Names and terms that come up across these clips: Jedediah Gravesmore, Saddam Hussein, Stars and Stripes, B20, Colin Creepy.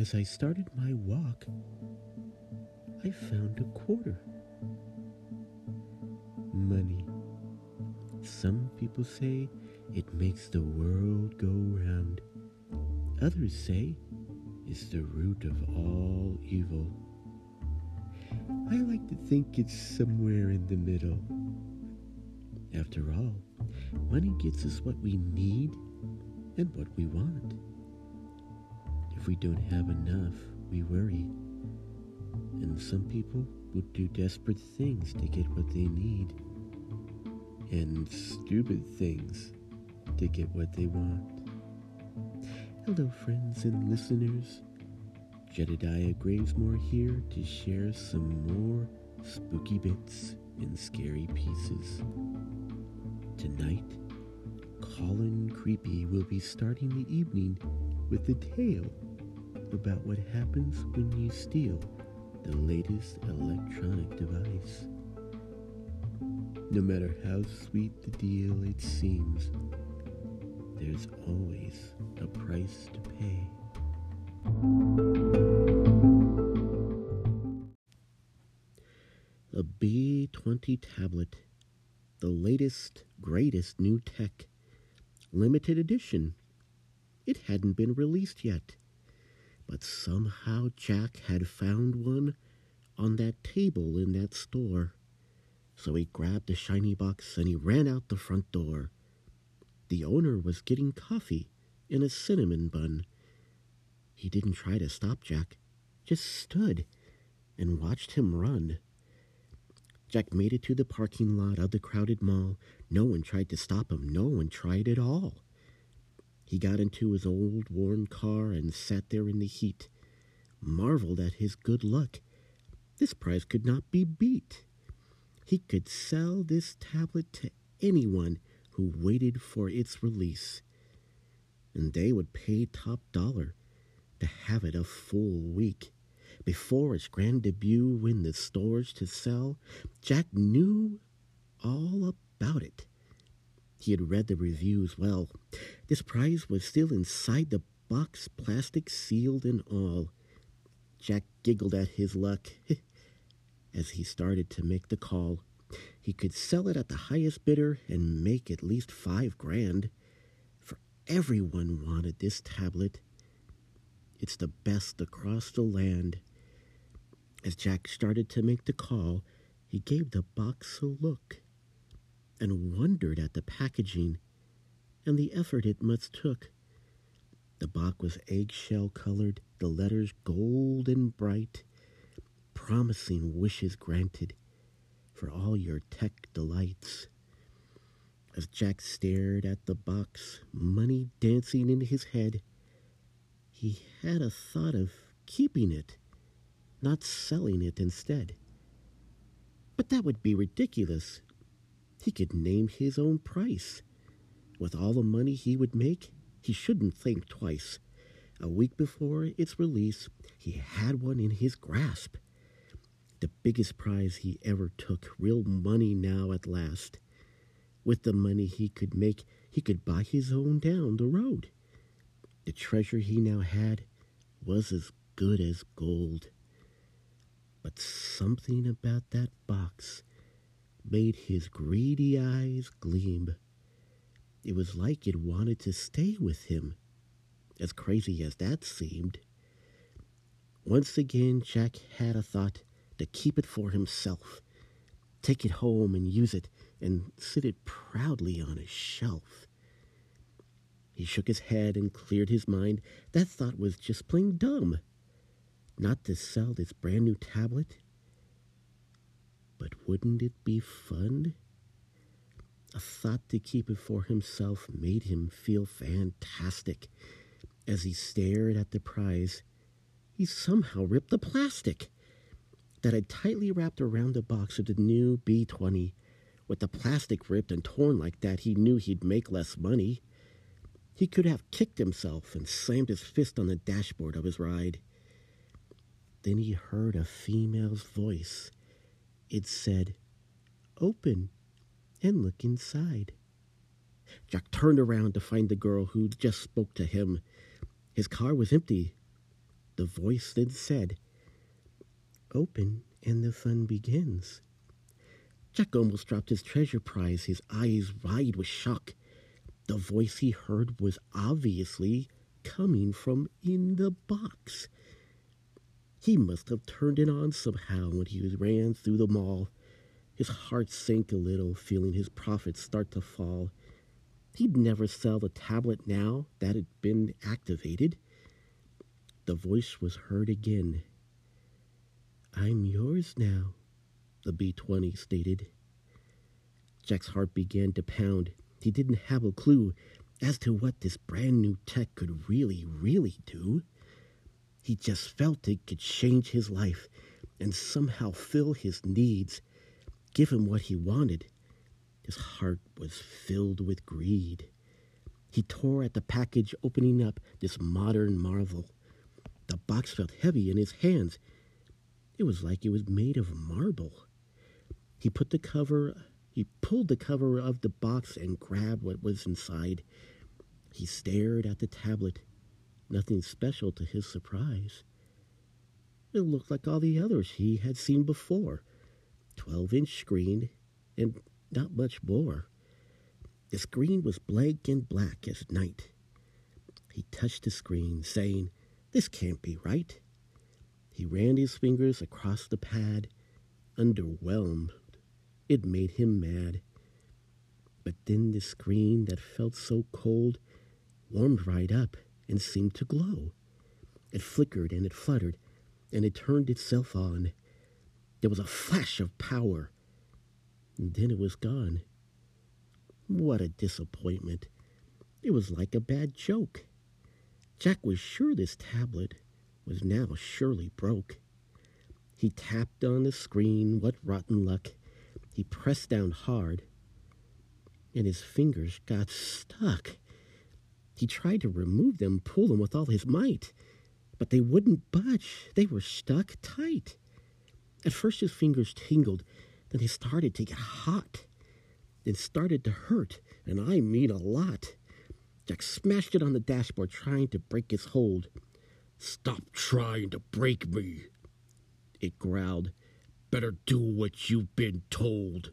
As I started my walk, I found a quarter. Money. Some people say it makes the world go round. Others say it's the root of all evil. I like to think it's somewhere in the middle. After all, money gets us what we need and what we want. If we don't have enough, we worry. And some people will do desperate things to get what they need, and stupid things to get what they want. Hello, friends and listeners. Jedediah Gravesmore here to share some more spooky bits and scary pieces. Tonight, Colin Creepy will be starting the evening with a tale about what happens when you steal the latest electronic device. No matter how sweet the deal it seems, there's always a price to pay. A B20 tablet, the latest, greatest new tech, limited edition. It hadn't been released yet, but somehow Jack had found one on that table in that store. So he grabbed the shiny box and he ran out the front door. The owner was getting coffee in a cinnamon bun. He didn't try to stop Jack, just stood and watched him run. Jack made it to the parking lot of the crowded mall. No one tried to stop him. No one tried at all. He got into his old, worn car and sat there in the heat, marveled at his good luck. This prize could not be beat. He could sell this tablet to anyone who waited for its release, and they would pay top dollar to have it a full week. Before its grand debut in the stores to sell, Jack knew all about it. He had read the reviews well. This prize was still inside the box, plastic sealed and all. Jack giggled at his luck. As he started to make the call, he could sell it at the highest bidder and make at least $5,000, for everyone wanted this tablet. It's the best across the land. As Jack started to make the call, he gave the box a look and wondered at the packaging and the effort it must took. The box was eggshell colored, the letters gold and bright, promising wishes granted for all your tech delights. As Jack stared at the box, money dancing in his head, he had a thought of keeping it, not selling it instead. But that would be ridiculous. He could name his own price. With all the money he would make, he shouldn't think twice. A week before its release, he had one in his grasp. The biggest prize he ever took, real money now at last. With the money he could make, he could buy his own down the road. The treasure he now had was as good as gold. But something about that box made his greedy eyes gleam. It was like it wanted to stay with him, as crazy as that seemed. Once again, Jack had a thought to keep it for himself, take it home and use it, and sit it proudly on a shelf. He shook his head and cleared his mind. That thought was just plain dumb. Not to sell this brand new tablet. But wouldn't it be fun? A thought to keep it for himself made him feel fantastic. As he stared at the prize, he somehow ripped the plastic that had tightly wrapped around the box of the new B20. With the plastic ripped and torn like that, he knew he'd make less money. He could have kicked himself and slammed his fist on the dashboard of his ride. Then he heard a female's voice. It said, "Open and look inside." Jack turned around to find the girl who just spoke to him. His car was empty. The voice then said, "Open and the fun begins." Jack almost dropped his treasure prize, his eyes wide with shock. The voice he heard was obviously coming from in the box. He must have turned it on somehow when he ran through the mall. His heart sank a little, feeling his profits start to fall. He'd never sell the tablet now that had been activated. The voice was heard again. "I'm yours now," the B20 stated. Jack's heart began to pound. He didn't have a clue as to what this brand new tech could really do. He just felt it could change his life and somehow fill his needs, give him what he wanted. His heart was filled with greed. He tore at the package, opening up this modern marvel. The box felt heavy in his hands. It was like it was made of marble. He pulled the cover of the box and grabbed what was inside. He stared at the tablet. Nothing special to his surprise. It looked like all the others he had seen before. 12-inch screen and not much more. The screen was blank and black as night. He touched the screen, saying, "This can't be right." He ran his fingers across the pad, underwhelmed. It made him mad. But then the screen that felt so cold warmed right up and seemed to glow. It flickered and it fluttered, and it turned itself on. There was a flash of power, and then it was gone. What a disappointment. It was like a bad joke. Jack was sure this tablet was now surely broke. He tapped on the screen. What rotten luck. He pressed down hard, and his fingers got stuck. He tried to remove them, pull them with all his might, but they wouldn't budge. They were stuck tight. At first his fingers tingled, then they started to get hot, then started to hurt, and I mean a lot. Jack smashed it on the dashboard, trying to break his hold. "Stop trying to break me," it growled. "Better do what you've been told."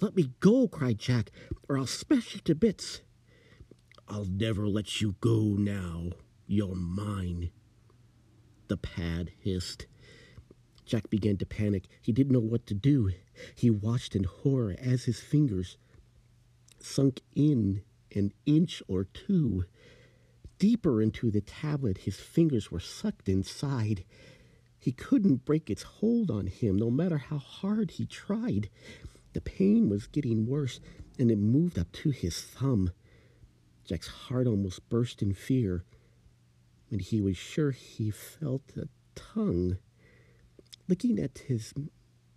"Let me go," cried Jack, "or I'll smash it to bits." "I'll never let you go now. You're mine," the pad hissed. Jack began to panic. He didn't know what to do. He watched in horror as his fingers sunk in an inch or two. Deeper into the tablet, his fingers were sucked inside. He couldn't break its hold on him, no matter how hard he tried. The pain was getting worse, and it moved up to his thumb. Jack's heart almost burst in fear, and he was sure he felt a tongue looking at his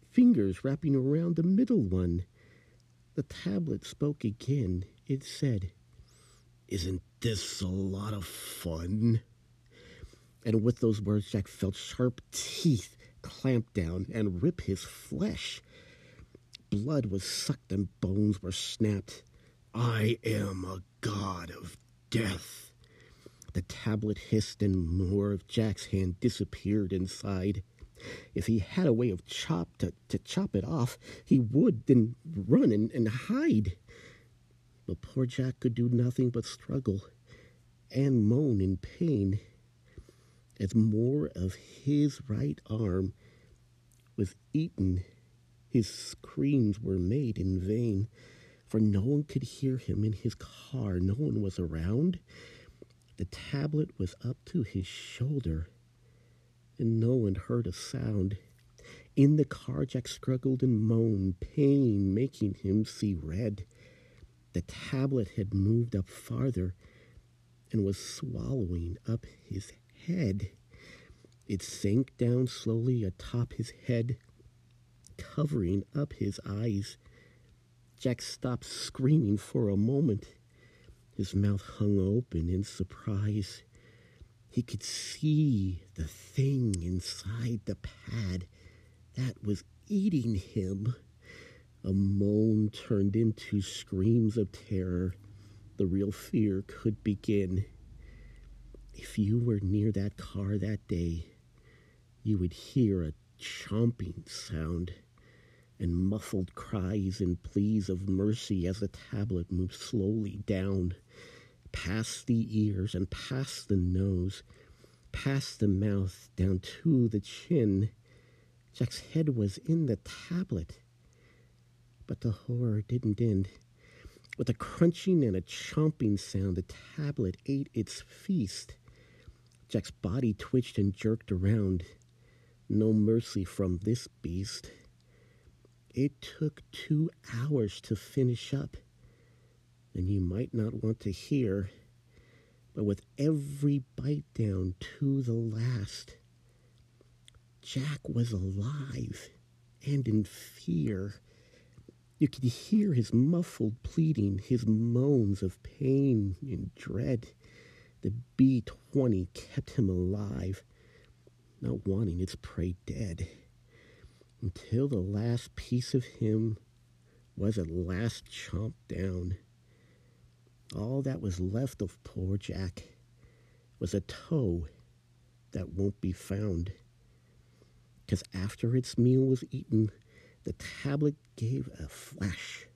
fingers wrapping around the middle one. The tablet spoke again. It said, "Isn't this a lot of fun?" And with those words, Jack felt sharp teeth clamp down and rip his flesh. Blood was sucked and bones were snapped. "I am a god of death," the tablet hissed, and more of Jack's hand disappeared inside. If he had a way of chop it off, he would then run and hide. But poor Jack could do nothing but struggle and moan in pain as more of his right arm was eaten. His screams were made in vain, for no one could hear him in his car. No one was around. The tablet was up to his shoulder, and no one heard a sound. In the car, Jack struggled and moaned, pain making him see red. The tablet had moved up farther and was swallowing up his head. It sank down slowly atop his head, covering up his eyes. Jack stopped screaming for a moment. His mouth hung open in surprise. He could see the thing inside the pad that was eating him. A moan turned into screams of terror. The real fear could begin. If you were near that car that day, you would hear a chomping sound and muffled cries and pleas of mercy as the tablet moved slowly down, past the ears and past the nose, past the mouth, down to the chin. Jack's head was in the tablet. But the horror didn't end. With a crunching and a chomping sound, the tablet ate its feast. Jack's body twitched and jerked around. No mercy from this beast. It took 2 hours to finish up. And you might not want to hear, but with every bite down to the last, Jack was alive and in fear. You could hear his muffled pleading, his moans of pain and dread. The B20 kept him alive, not wanting its prey dead, until the last piece of him was at last chomped down. All that was left of poor Jack was a toe that won't be found, 'cause after its meal was eaten, the tablet gave a flash,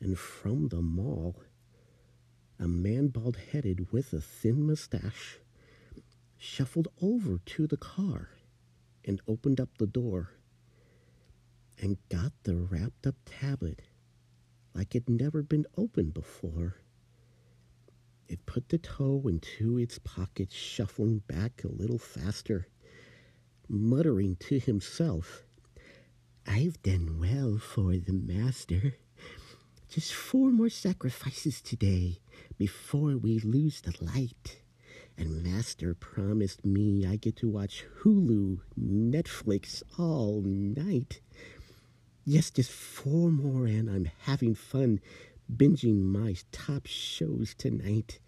and from the mall, a man bald-headed with a thin mustache shuffled over to the car and opened up the door and got the wrapped-up tablet like it'd never been opened before. It put the toe into its pocket, shuffling back a little faster, muttering to himself, "I've done well for the master. Just 4 more sacrifices today before we lose the light. And master promised me I get to watch Hulu, Netflix all night. Yes, just 4 more and I'm having fun binging my top shows tonight."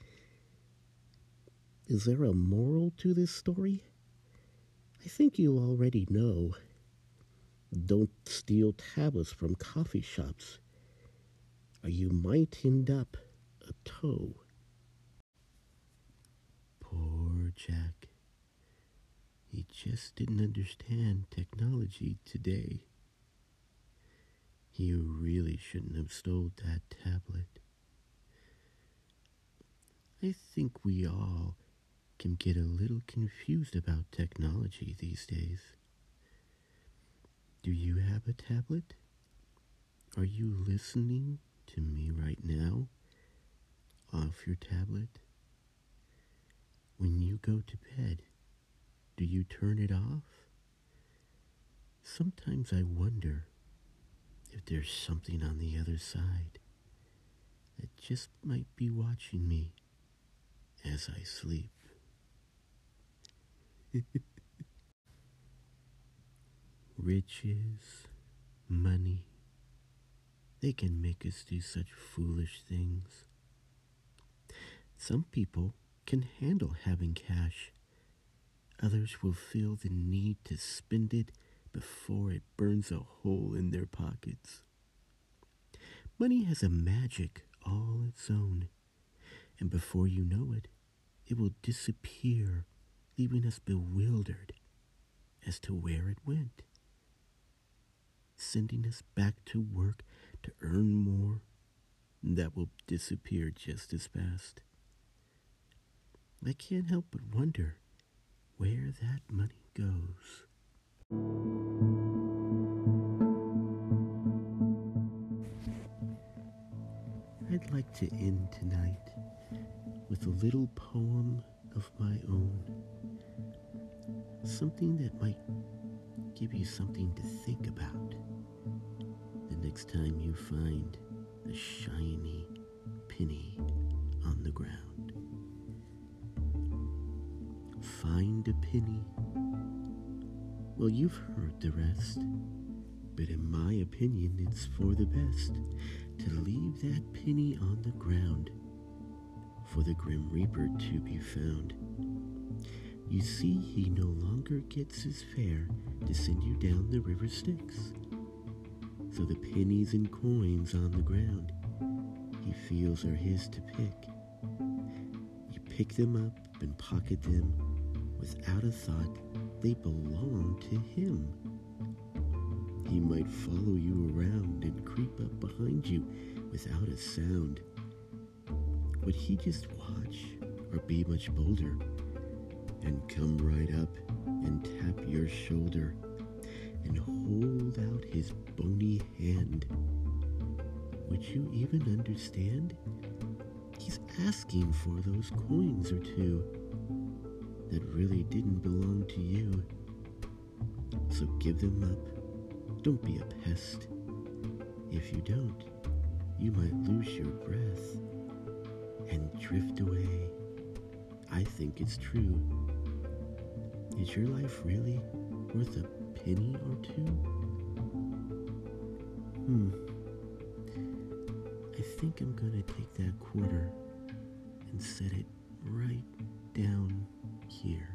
Is there a moral to this story? I think you already know. Don't steal tablets from coffee shops, or you might end up a toe. Poor Jack. He just didn't understand technology today. He really shouldn't have stole that tablet. I think we all can get a little confused about technology these days. Do you have a tablet? Are you listening to me right now off your tablet? When you go to bed, do you turn it off? Sometimes I wonder if there's something on the other side that just might be watching me as I sleep. Riches, money, they can make us do such foolish things. Some people can handle having cash. Others will feel the need to spend it before it burns a hole in their pockets. Money has a magic all its own, and before you know it, it will disappear, leaving us bewildered as to where it went, sending us back to work to earn more that will disappear just as fast. I can't help but wonder where that money goes. I'd like to end tonight with a little poem of my own, something that might give you something to think about the next time you find a shiny penny on the ground. Find a penny? Well, you've heard the rest, but in my opinion, it's for the best to leave that penny on the ground for the Grim Reaper to be found. You see, he no longer gets his fare to send you down the river Styx. So the pennies and coins on the ground he feels are his to pick. You pick them up and pocket them without a thought. They belong to him. He might follow you around and creep up behind you without a sound. Would he just watch or be much bolder and come right up and tap your shoulder and hold out his bony hand? Would you even understand? He's asking for those coins or two that really didn't belong to you. So give them up. Don't be a pest. If you don't, you might lose your breath and drift away. I think it's true. Is your life really worth a penny or two? I think I'm gonna take that quarter and set it right down here.